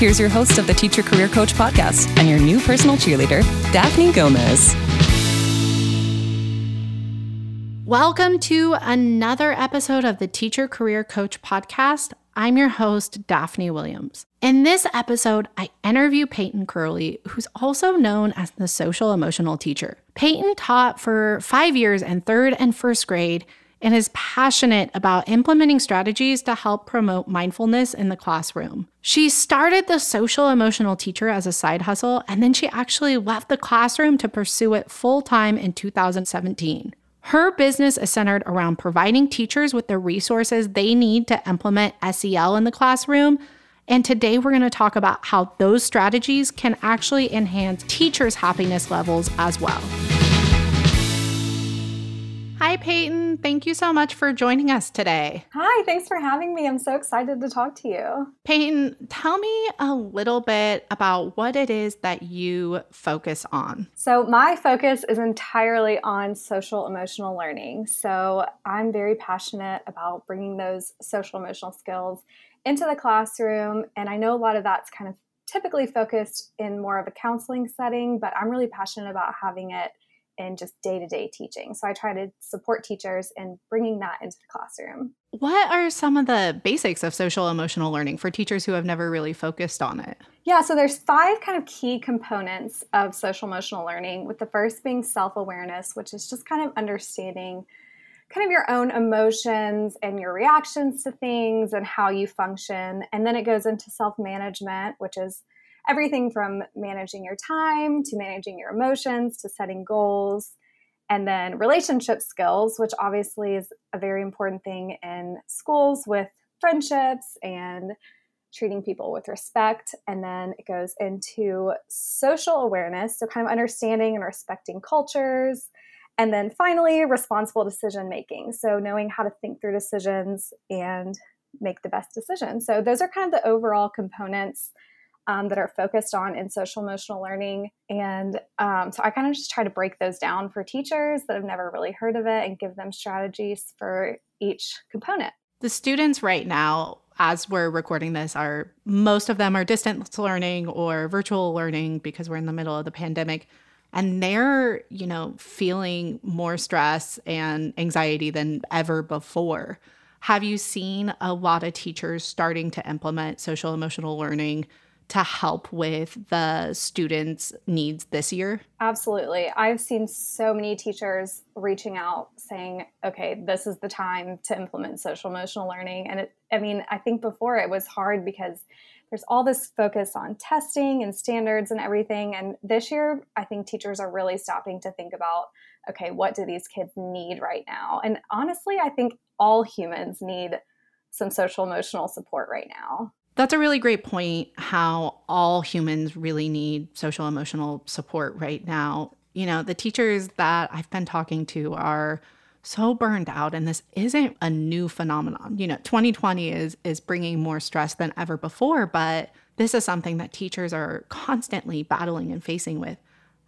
Here's your host of the Teacher Career Coach Podcast and your new personal cheerleader, Daphne Gomez. Welcome to another episode of the Teacher Career Coach Podcast. I'm your host, Daphne Williams. In this episode, I interview Peyton Curley, who's also known as the social emotional teacher. Peyton taught for 5 years in third and first grade and is passionate about implementing strategies to help promote mindfulness in the classroom. She started the social emotional teacher as a side hustle, and then she actually left the classroom to pursue it full-time in 2017. Her business is centered around providing teachers with the resources they need to implement SEL in the classroom, and today we're going to talk about how those strategies can actually enhance teachers' happiness levels as well. Hi, Peyton. Thank you so much for joining us today. Hi, thanks for having me. I'm so excited to talk to you. Peyton, tell me a little bit about what it is that you focus on. So my focus is entirely on social emotional learning. So I'm very passionate about bringing those social emotional skills into the classroom. And I know a lot of that's kind of typically focused in more of a counseling setting, but I'm really passionate about having it in just day-to-day teaching. So I try to support teachers in bringing that into the classroom. What are some of the basics of social emotional learning for teachers who have never really focused on it? Yeah, so there's five kind of key components of social emotional learning, with the first being self-awareness, which is just kind of understanding kind of your own emotions and your reactions to things and how you function. And then it goes into self-management, which is everything from managing your time to managing your emotions to setting goals, and then relationship skills, which obviously is a very important thing in schools with friendships and treating people with respect. And then it goes into social awareness, so kind of understanding and respecting cultures. And then finally, responsible decision making, so knowing how to think through decisions and make the best decision. So those are kind of the overall components that are focused on in social emotional learning. And so I kind of just try to break those down for teachers that have never really heard of it and give them strategies for each component. The students right now, as we're recording this, are most of them are distance learning or virtual learning because we're in the middle of the pandemic. And they're, you know, feeling more stress and anxiety than ever before. Have you seen a lot of teachers starting to implement social emotional learning to help with the students' needs this year? Absolutely. I've seen so many teachers reaching out saying, okay, this is the time to implement social emotional learning. And I think before it was hard because there's all this focus on testing and standards and everything. And this year, I think teachers are really stopping to think about, okay, what do these kids need right now? And honestly, I think all humans need some social emotional support right now. That's a really great point, how all humans really need social emotional support right now. You know, the teachers that I've been talking to are so burned out, and this isn't a new phenomenon. You know, 2020 is bringing more stress than ever before, but this is something that teachers are constantly battling and facing with.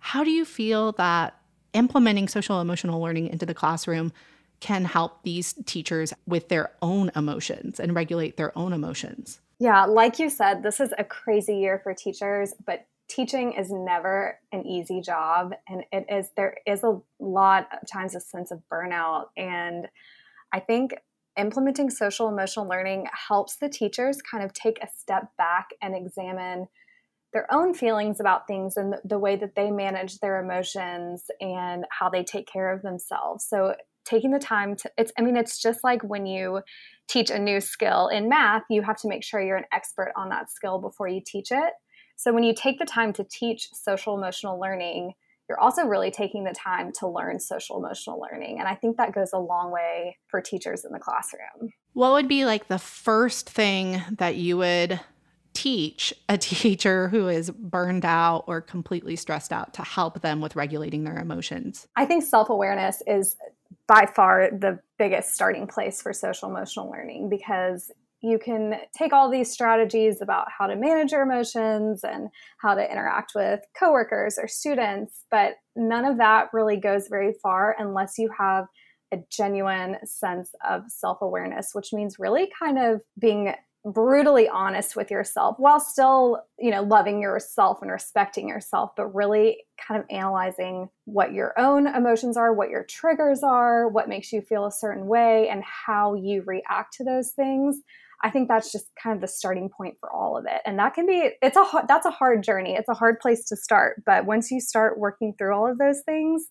How do you feel that implementing social emotional learning into the classroom can help these teachers with their own emotions and regulate their own emotions? Yeah, like you said, this is a crazy year for teachers, but teaching is never an easy job. And there is a lot of times a sense of burnout. And I think implementing social emotional learning helps the teachers kind of take a step back and examine their own feelings about things and the way that they manage their emotions and how they take care of themselves. So taking the time to, it's just like when you teach a new skill in math, you have to make sure you're an expert on that skill before you teach it. So when you take the time to teach social emotional learning, you're also really taking the time to learn social emotional learning. And I think that goes a long way for teachers in the classroom. What would be like the first thing that you would teach a teacher who is burned out or completely stressed out to help them with regulating their emotions? I think self-awareness is by far the biggest starting place for social emotional learning, because you can take all these strategies about how to manage your emotions and how to interact with coworkers or students, but none of that really goes very far unless you have a genuine sense of self-awareness, which means really kind of being brutally honest with yourself while still, loving yourself and respecting yourself, but really kind of analyzing what your own emotions are, what your triggers are, what makes you feel a certain way, and how you react to those things. I think that's just kind of the starting point for all of it. And that can be, that's a hard journey. It's a hard place to start. But once you start working through all of those things,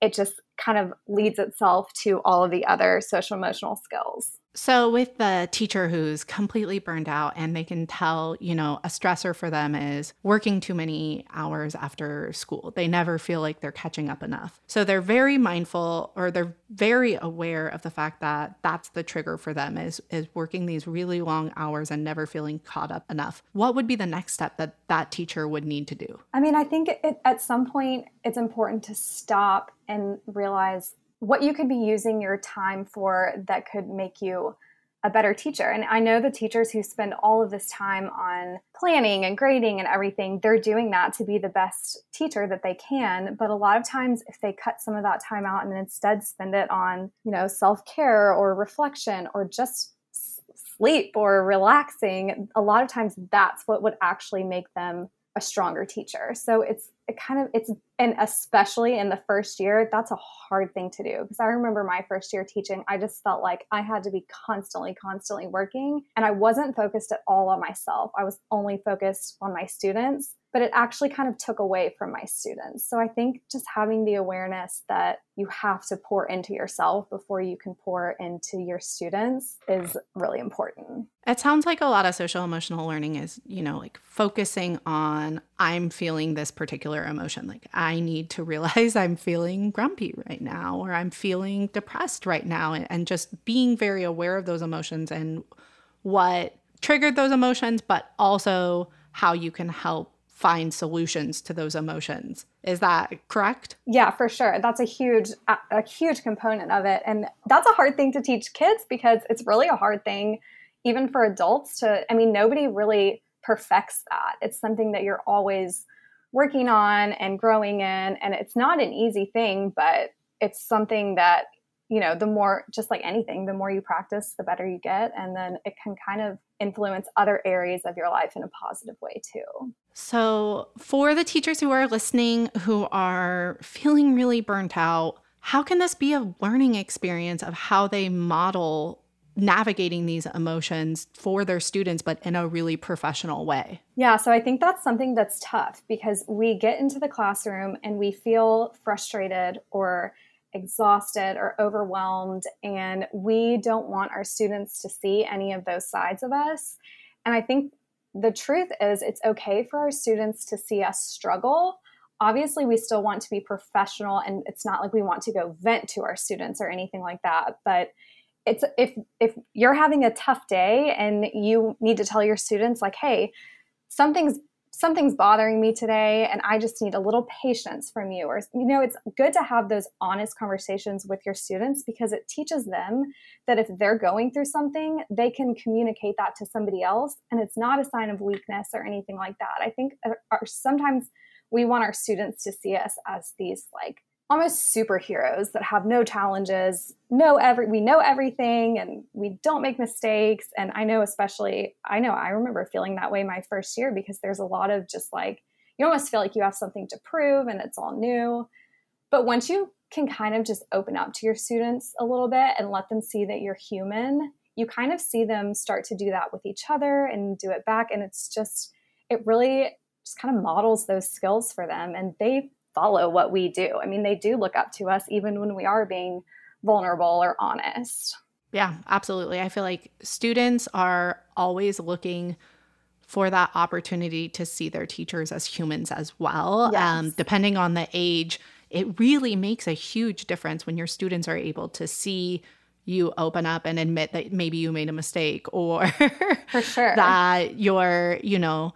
it just kind of leads itself to all of the other social emotional skills. So with the teacher who's completely burned out and they can tell, a stressor for them is working too many hours after school. They never feel like they're catching up enough. So they're very mindful, or they're very aware of the fact that that's the trigger for them is working these really long hours and never feeling caught up enough. What would be the next step that that teacher would need to do? I think at some point it's important to stop and realize what you could be using your time for that could make you a better teacher. And I know the teachers who spend all of this time on planning and grading and everything, they're doing that to be the best teacher that they can. But a lot of times if they cut some of that time out and instead spend it on, self-care or reflection or just sleep or relaxing, a lot of times that's what would actually make them a stronger teacher. So and especially in the first year, that's a hard thing to do. Because I remember my first year teaching, I just felt like I had to be constantly working. And I wasn't focused at all on myself. I was only focused on my students, but it actually kind of took away from my students. So I think just having the awareness that you have to pour into yourself before you can pour into your students is really important. It sounds like a lot of social emotional learning is, like focusing on I'm feeling this particular emotion. Like I need to realize I'm feeling grumpy right now, or I'm feeling depressed right now, and just being very aware of those emotions and what triggered those emotions, but also how you can help find solutions to those emotions. Is that correct? Yeah, for sure. That's a huge component of it. And that's a hard thing to teach kids, because it's really a hard thing even for adults to, nobody really perfects that. It's something that you're always working on and growing in. And it's not an easy thing, but it's something that, the more, just like anything, the more you practice, the better you get. And then it can kind of influence other areas of your life in a positive way too. So for the teachers who are listening, who are feeling really burnt out, how can this be a learning experience of how they model navigating these emotions for their students, but in a really professional way? Yeah, so I think that's something that's tough, because we get into the classroom and we feel frustrated or exhausted or overwhelmed, and we don't want our students to see any of those sides of us. And I think the truth is it's okay for our students to see us struggle. Obviously, we still want to be professional, and it's not like we want to go vent to our students or anything like that, but it's if you're having a tough day and you need to tell your students like, hey, something's bothering me today and I just need a little patience from you, or, it's good to have those honest conversations with your students, because it teaches them that if they're going through something, they can communicate that to somebody else. And it's not a sign of weakness or anything like that. I think sometimes we want our students to see us as these like almost superheroes that have no challenges, we know everything, and we don't make mistakes. And I remember feeling that way my first year, because there's a lot of just like, you almost feel like you have something to prove and it's all new. But once you can kind of just open up to your students a little bit and let them see that you're human, you kind of see them start to do that with each other and do it back. And it really just kind of models those skills for them, and they follow what we do. I mean, they do look up to us even when we are being vulnerable or honest. Yeah, absolutely. I feel like students are always looking for that opportunity to see their teachers as humans as well. Yes. Depending on the age, it really makes a huge difference when your students are able to see you open up and admit that maybe you made a mistake, or for sure. that you're, you know,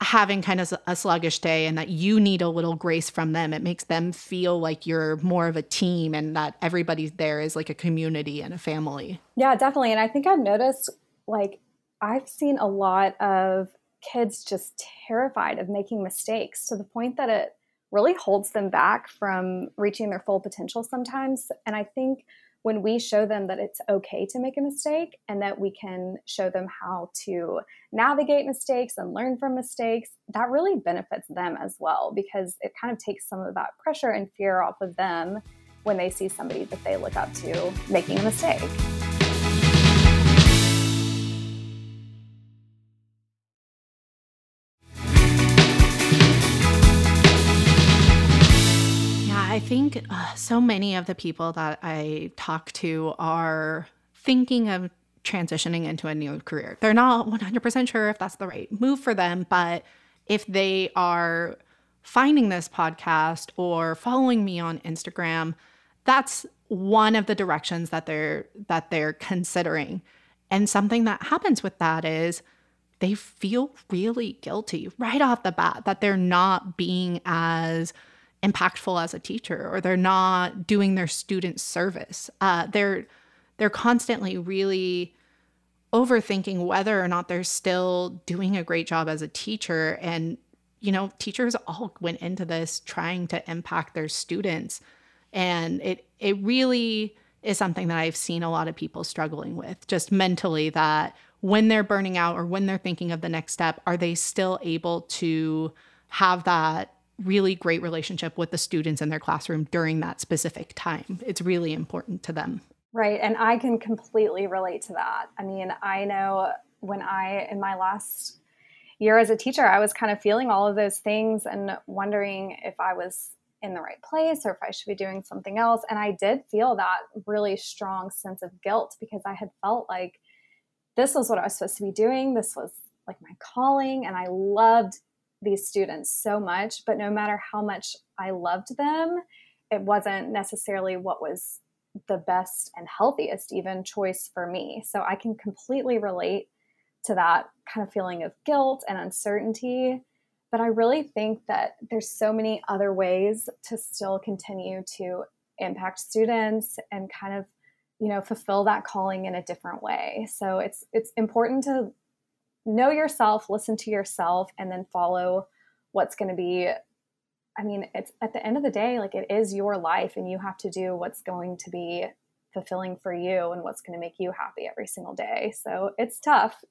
having kind of a sluggish day and that you need a little grace from them. It makes them feel like you're more of a team and that everybody there is like a community and a family. Yeah, definitely. And I think I've noticed, like, I've seen a lot of kids just terrified of making mistakes to the point that it really holds them back from reaching their full potential sometimes. And I think when we show them that it's okay to make a mistake and that we can show them how to navigate mistakes and learn from mistakes, that really benefits them as well, because it kind of takes some of that pressure and fear off of them when they see somebody that they look up to making a mistake. I think so many of the people that I talk to are thinking of transitioning into a new career. They're not 100% sure if that's the right move for them, but if they are finding this podcast or following me on Instagram, that's one of the directions that they're considering. And something that happens with that is they feel really guilty right off the bat that they're not being as impactful as a teacher, or they're not doing their student service. They're constantly really overthinking whether or not they're still doing a great job as a teacher. And, you know, teachers all went into this trying to impact their students. And it really is something that I've seen a lot of people struggling with, just mentally, that when they're burning out or when they're thinking of the next step, are they still able to have that really great relationship with the students in their classroom during that specific time? It's really important to them. Right. And I can completely relate to that. I mean, I know when in my last year as a teacher, I was kind of feeling all of those things and wondering if I was in the right place or if I should be doing something else. And I did feel that really strong sense of guilt, because I had felt like this was what I was supposed to be doing. This was like my calling, and I loved these students so much, but no matter how much I loved them, it wasn't necessarily what was the best and healthiest even choice for me. So I can completely relate to that kind of feeling of guilt and uncertainty. But I really think that there's so many other ways to still continue to impact students and kind of, you know, fulfill that calling in a different way. So it's important to know yourself, listen to yourself, and then follow what's going to be. I mean, it's at the end of the day, like, it is your life, and you have to do what's going to be fulfilling for you and what's going to make you happy every single day. So it's tough.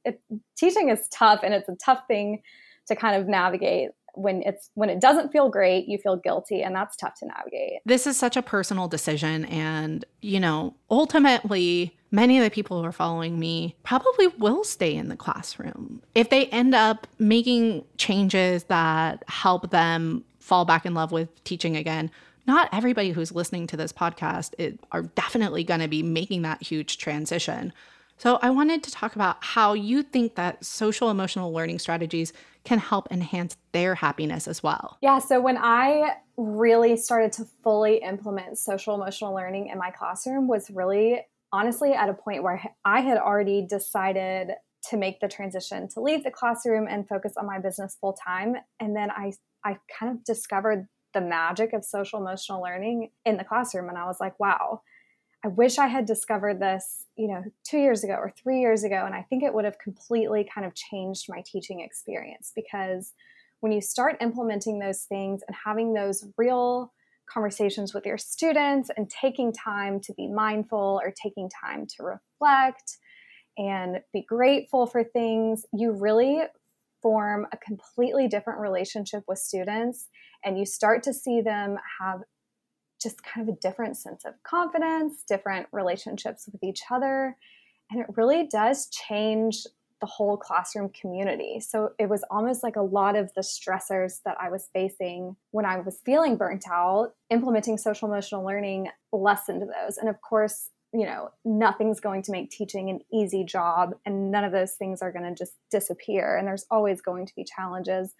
Teaching is tough, and it's a tough thing to kind of navigate. When it doesn't feel great, you feel guilty, and that's tough to navigate. This is such a personal decision. And, you know, ultimately, many of the people who are following me probably will stay in the classroom. If they end up making changes that help them fall back in love with teaching again, not everybody who's listening to this podcast are definitely going to be making that huge transition. So I wanted to talk about how you think that social emotional learning strategies can help enhance their happiness as well. Yeah, so when I really started to fully implement social emotional learning in my classroom was really, honestly, at a point where I had already decided to make the transition to leave the classroom and focus on my business full time. And then I kind of discovered the magic of social emotional learning in the classroom. And I was like, wow, I wish I had discovered this, you know, 2 years ago or 3 years ago. And I think it would have completely kind of changed my teaching experience, because when you start implementing those things and having those real conversations with your students and taking time to be mindful or taking time to reflect and be grateful for things, you really form a completely different relationship with students, and you start to see them have just kind of a different sense of confidence, different relationships with each other. And it really does change the whole classroom community. So it was almost like a lot of the stressors that I was facing when I was feeling burnt out, implementing social emotional learning lessened those. And of course, you know, nothing's going to make teaching an easy job, and none of those things are going to just disappear. And there's always going to be challenges.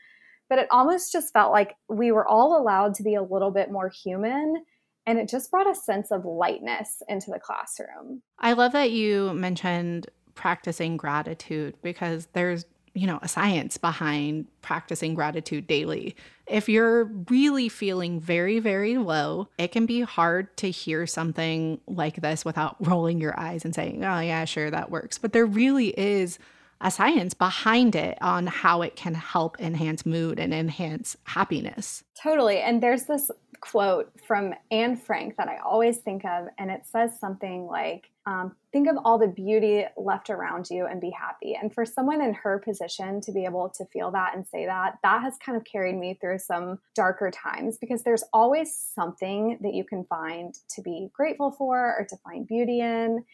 But it almost just felt like we were all allowed to be a little bit more human. And it just brought a sense of lightness into the classroom. I love that you mentioned practicing gratitude, because there's, you know, a science behind practicing gratitude daily. If you're really feeling very, very low, it can be hard to hear something like this without rolling your eyes and saying, oh yeah, sure, that works. But there really is a science behind it on how it can help enhance mood and enhance happiness. Totally. And there's this quote from Anne Frank that I always think of, and it says something like, think of all the beauty left around you and be happy. And for someone in her position to be able to feel that and say that, that has kind of carried me through some darker times, because there's always something that you can find to be grateful for or to find beauty in.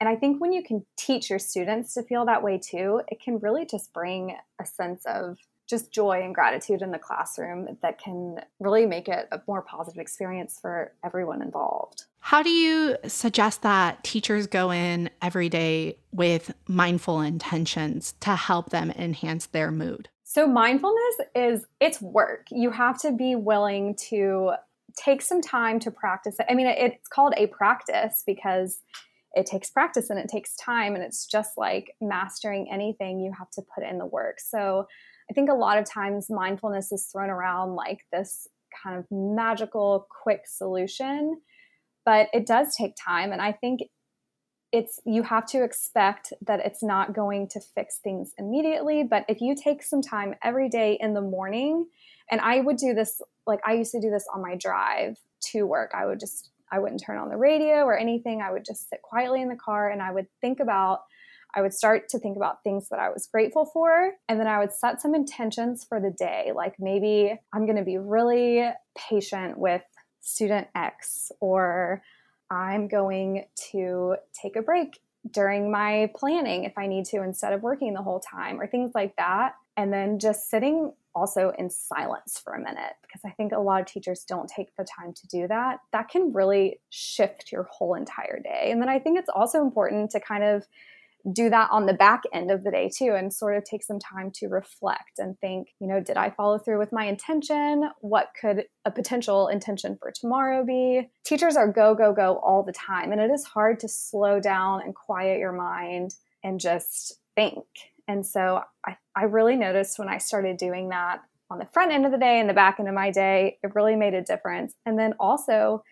And I think when you can teach your students to feel that way too, it can really just bring a sense of just joy and gratitude in the classroom that can really make it a more positive experience for everyone involved. How do you suggest that teachers go in every day with mindful intentions to help them enhance their mood? So mindfulness is, it's work. You have to be willing to take some time to practice it. I mean, it's called a practice because it takes practice and it takes time, and it's just like mastering anything, you have to put in the work. So I think a lot of times mindfulness is thrown around like this kind of magical, quick solution, but it does take time. And I think you have to expect that it's not going to fix things immediately. But if you take some time every day in the morning, and I would do this, like I used to do this on my drive to work. I wouldn't turn on the radio or anything. I would just sit quietly in the car, and I would start to think about things that I was grateful for. And then I would set some intentions for the day. Like maybe I'm going to be really patient with student X, or I'm going to take a break during my planning if I need to, instead of working the whole time, or things like that. And then just sitting also in silence for a minute, because I think a lot of teachers don't take the time to do that. That can really shift your whole entire day. And then I think it's also important to kind of do that on the back end of the day too, and sort of take some time to reflect and think, you know, did I follow through with my intention? What could a potential intention for tomorrow be? Teachers are go, go, go all the time. And it is hard to slow down and quiet your mind and just think. And so I really noticed when I started doing that on the front end of the day and the back end of my day, it really made a difference. And then also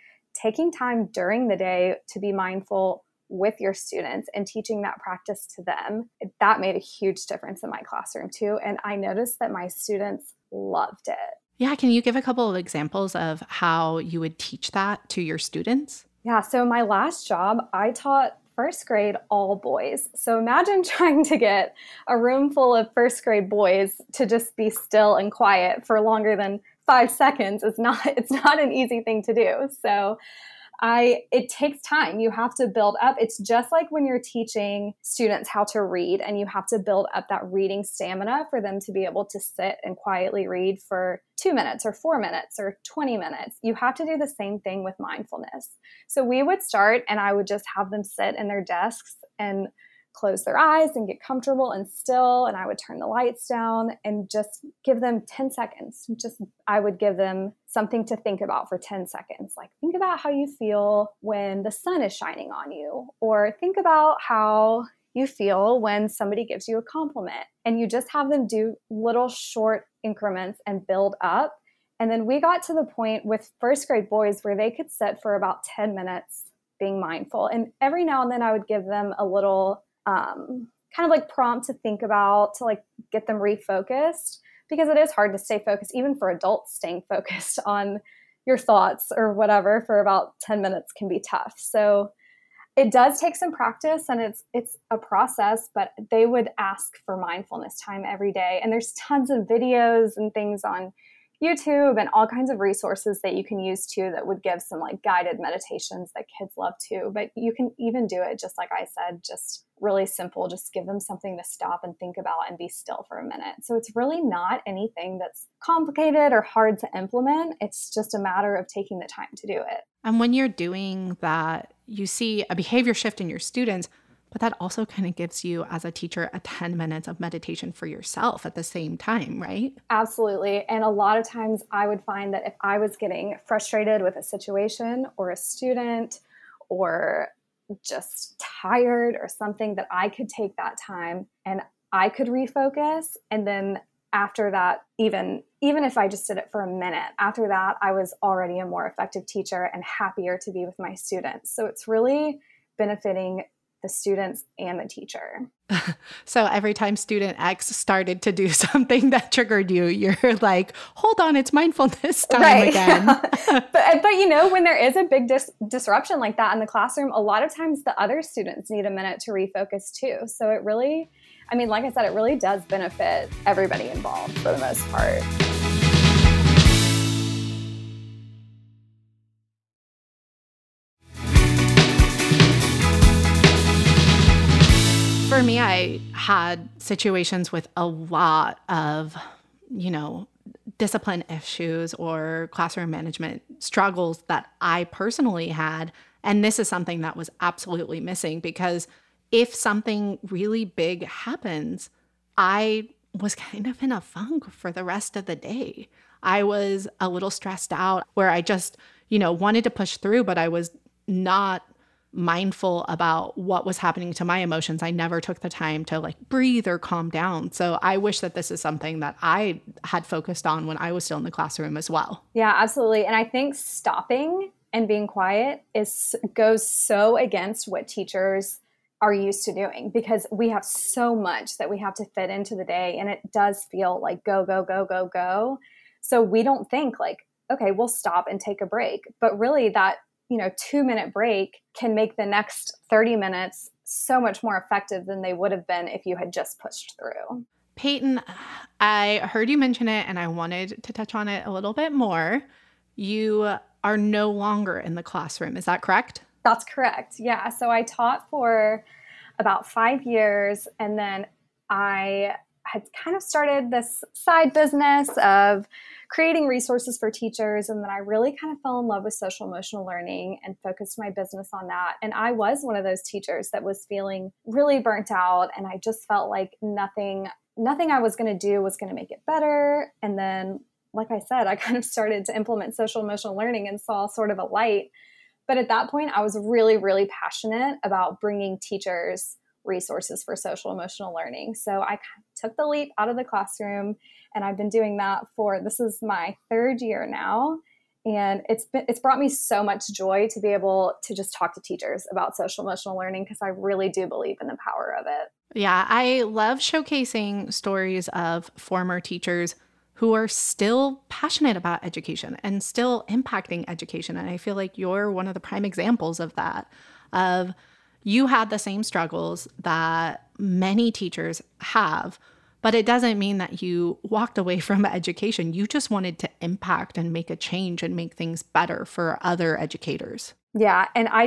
taking time during the day to be mindful with your students and teaching that practice to them, that made a huge difference in my classroom too. And I noticed that my students loved it. Yeah. Can you give a couple of examples of how you would teach that to your students? Yeah. So my last job, I taught first grade all boys. So imagine trying to get a room full of first grade boys to just be still and quiet for longer than 5 seconds. It's not an easy thing to do. So it takes time. You have to build up. It's just like when you're teaching students how to read, and you have to build up that reading stamina for them to be able to sit and quietly read for 2 minutes or 4 minutes or 20 minutes. You have to do the same thing with mindfulness. So we would start, and I would just have them sit in their desks and close their eyes and get comfortable and still. And I would turn the lights down and just give them 10 seconds. I would give them something to think about for 10 seconds. Like, think about how you feel when the sun is shining on you, or think about how you feel when somebody gives you a compliment. And you just have them do little short increments and build up. And then we got to the point with first grade boys where they could sit for about 10 minutes being mindful. And every now and then I would give them a little kind of like prompt to think about, to like get them refocused, because it is hard to stay focused, even for adults. Staying focused on your thoughts or whatever for about 10 minutes can be tough. So it does take some practice, and it's a process, but they would ask for mindfulness time every day. And there's tons of videos and things on YouTube and all kinds of resources that you can use too that would give some like guided meditations that kids love too. But you can even do it, just like I said, just really simple. Just give them something to stop and think about and be still for a minute. So it's really not anything that's complicated or hard to implement. It's just a matter of taking the time to do it. And when you're doing that, you see a behavior shift in your students, but that also kind of gives you, as a teacher, a 10 minutes of meditation for yourself at the same time, right? Absolutely. And a lot of times I would find that if I was getting frustrated with a situation or a student or just tired or something, that I could take that time and I could refocus. And then after that, even if I just did it for a minute, after that, I was already a more effective teacher and happier to be with my students. So it's really benefiting the students and the teacher. So every time student X started to do something that triggered you, you're like, hold on, it's mindfulness time, right? Again. but you know, when there is a big disruption like that in the classroom, a lot of times the other students need a minute to refocus too. So it really, I mean, like I said, it really does benefit everybody involved for the most part. For me, I had situations with a lot of, you know, discipline issues or classroom management struggles that I personally had. And this is something that was absolutely missing, because if something really big happens, I was kind of in a funk for the rest of the day. I was a little stressed out where I just, you know, wanted to push through, but I was not mindful about what was happening to my emotions. I never took the time to like breathe or calm down. So I wish that this is something that I had focused on when I was still in the classroom as well. Yeah, absolutely. And I think stopping and being quiet goes so against what teachers are used to doing, because we have so much that we have to fit into the day, and it does feel like go, go, go, go, go. So we don't think like, okay, we'll stop and take a break. But really that, you know, 2-minute break can make the next 30 minutes so much more effective than they would have been if you had just pushed through. Peyton, I heard you mention it and I wanted to touch on it a little bit more. You are no longer in the classroom. Is that correct? That's correct. Yeah. So I taught for about 5 years, and then I had kind of started this side business of creating resources for teachers. And then I really kind of fell in love with social emotional learning and focused my business on that. And I was one of those teachers that was feeling really burnt out. And I just felt like nothing I was going to do was going to make it better. And then, like I said, I kind of started to implement social emotional learning and saw sort of a light. But at that point, I was really, really passionate about bringing teachers resources for social emotional learning. So I took the leap out of the classroom, and I've been doing that for, this is my third year now. And it's brought me so much joy to be able to just talk to teachers about social emotional learning, because I really do believe in the power of it. Yeah, I love showcasing stories of former teachers who are still passionate about education and still impacting education. And I feel like you're one of the prime examples of that, of you had the same struggles that many teachers have, but it doesn't mean that you walked away from education. You just wanted to impact and make a change and make things better for other educators. Yeah, and I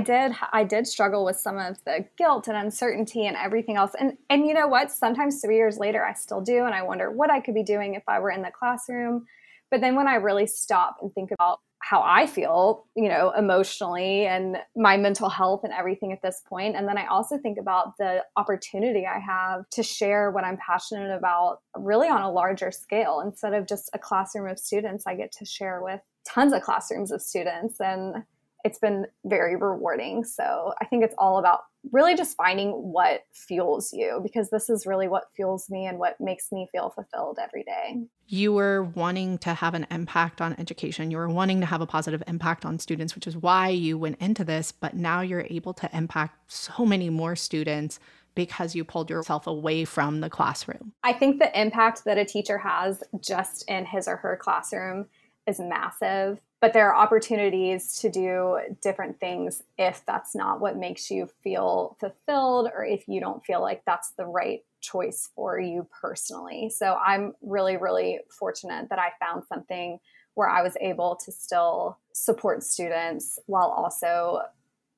did struggle with some of the guilt and uncertainty and everything else. And you know what? Sometimes 3 years later, I still do, and I wonder what I could be doing if I were in the classroom. But then when I really stop and think about how I feel, you know, emotionally and my mental health and everything at this point. And then I also think about the opportunity I have to share what I'm passionate about really on a larger scale. Instead of just a classroom of students, I get to share with tons of classrooms of students, and it's been very rewarding. So I think it's all about really just finding what fuels you, because this is really what fuels me and what makes me feel fulfilled every day. You were wanting to have an impact on education. You were wanting to have a positive impact on students, which is why you went into this. But now you're able to impact so many more students because you pulled yourself away from the classroom. I think the impact that a teacher has just in his or her classroom is massive. But there are opportunities to do different things if that's not what makes you feel fulfilled, or if you don't feel like that's the right choice for you personally. So I'm really, really fortunate that I found something where I was able to still support students while also,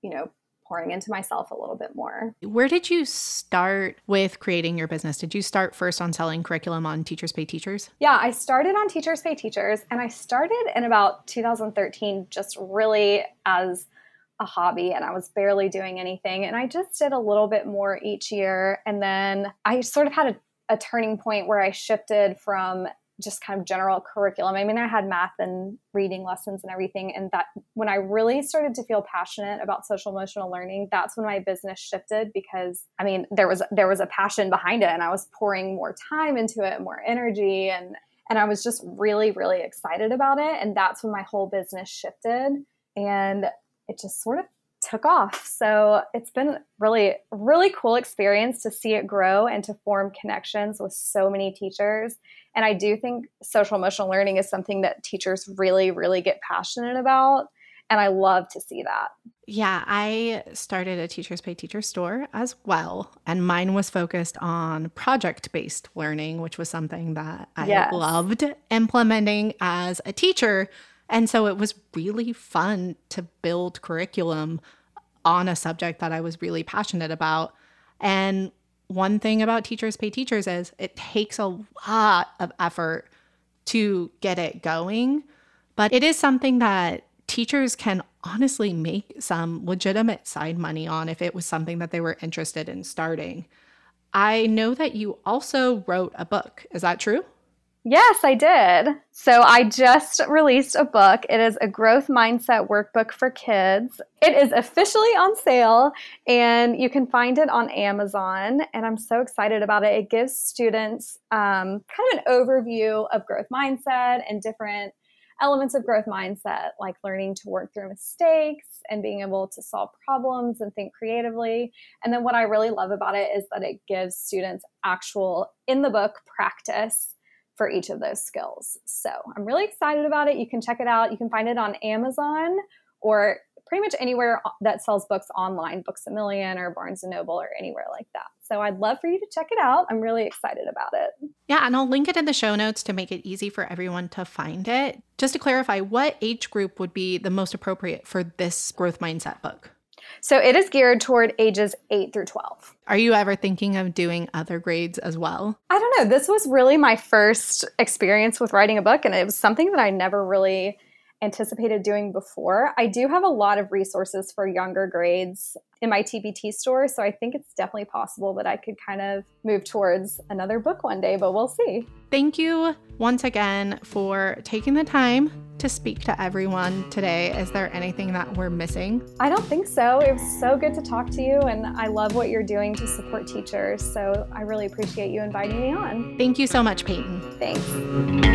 you know, pouring into myself a little bit more. Where did you start with creating your business? Did you start first on selling curriculum on Teachers Pay Teachers? Yeah, I started on Teachers Pay Teachers, and I started in about 2013 just really as a hobby, and I was barely doing anything. And I just did a little bit more each year. And then I sort of had a turning point where I shifted from just kind of general curriculum. I mean, I had math and reading lessons and everything. And that when I really started to feel passionate about social emotional learning, that's when my business shifted, because I mean, there was a passion behind it, and I was pouring more time into it, more energy. And I was just really, really excited about it. And that's when my whole business shifted, and it just sort of took off. So it's been really, really cool experience to see it grow and to form connections with so many teachers. And I do think social emotional learning is something that teachers really, really get passionate about. And I love to see that. Yeah, I started a Teachers Pay Teacher store as well. And mine was focused on project-based learning, which was something that I loved implementing as a teacher. And so it was really fun to build curriculum on a subject that I was really passionate about. And one thing about Teachers Pay Teachers is it takes a lot of effort to get it going, but it is something that teachers can honestly make some legitimate side money on if it was something that they were interested in starting. I know that you also wrote a book. Is that true? Yes, I did. So I just released a book. It is a growth mindset workbook for kids. It is officially on sale, and you can find it on Amazon. And I'm so excited about it. It gives students kind of an overview of growth mindset and different elements of growth mindset, like learning to work through mistakes and being able to solve problems and think creatively. And then what I really love about it is that it gives students actual, in the book, practice for each of those skills. So I'm really excited about it. You can check it out. You can find it on Amazon or pretty much anywhere that sells books online, Books A Million or Barnes & Noble or anywhere like that. So I'd love for you to check it out. I'm really excited about it. Yeah, and I'll link it in the show notes to make it easy for everyone to find it. Just to clarify, what age group would be the most appropriate for this growth mindset book? So it is geared toward ages 8 through 12. Are you ever thinking of doing other grades as well? I don't know. This was really my first experience with writing a book, and it was something that I never really anticipated doing before. I do have a lot of resources for younger grades in my TBT store, so I think it's definitely possible that I could kind of move towards another book one day, but we'll see. Thank you once again for taking the time to speak to everyone today. Is there anything that we're missing? I don't think so. It was so good to talk to you, and I love what you're doing to support teachers, so I really appreciate you inviting me on. Thank you so much, Peyton. Thanks.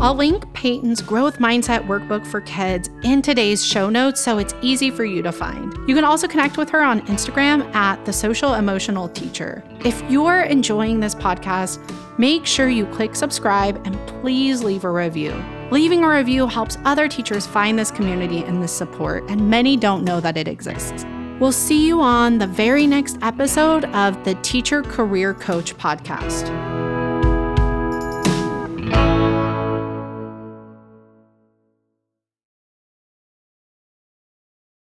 I'll link Peyton's Growth Mindset Workbook for Kids in today's show notes so it's easy for you to find. You can also connect with her on Instagram at The Social Emotional Teacher. If you're enjoying this podcast, make sure you click subscribe and please leave a review. Leaving a review helps other teachers find this community and this support, and many don't know that it exists. We'll see you on the very next episode of the Teacher Career Coach Podcast.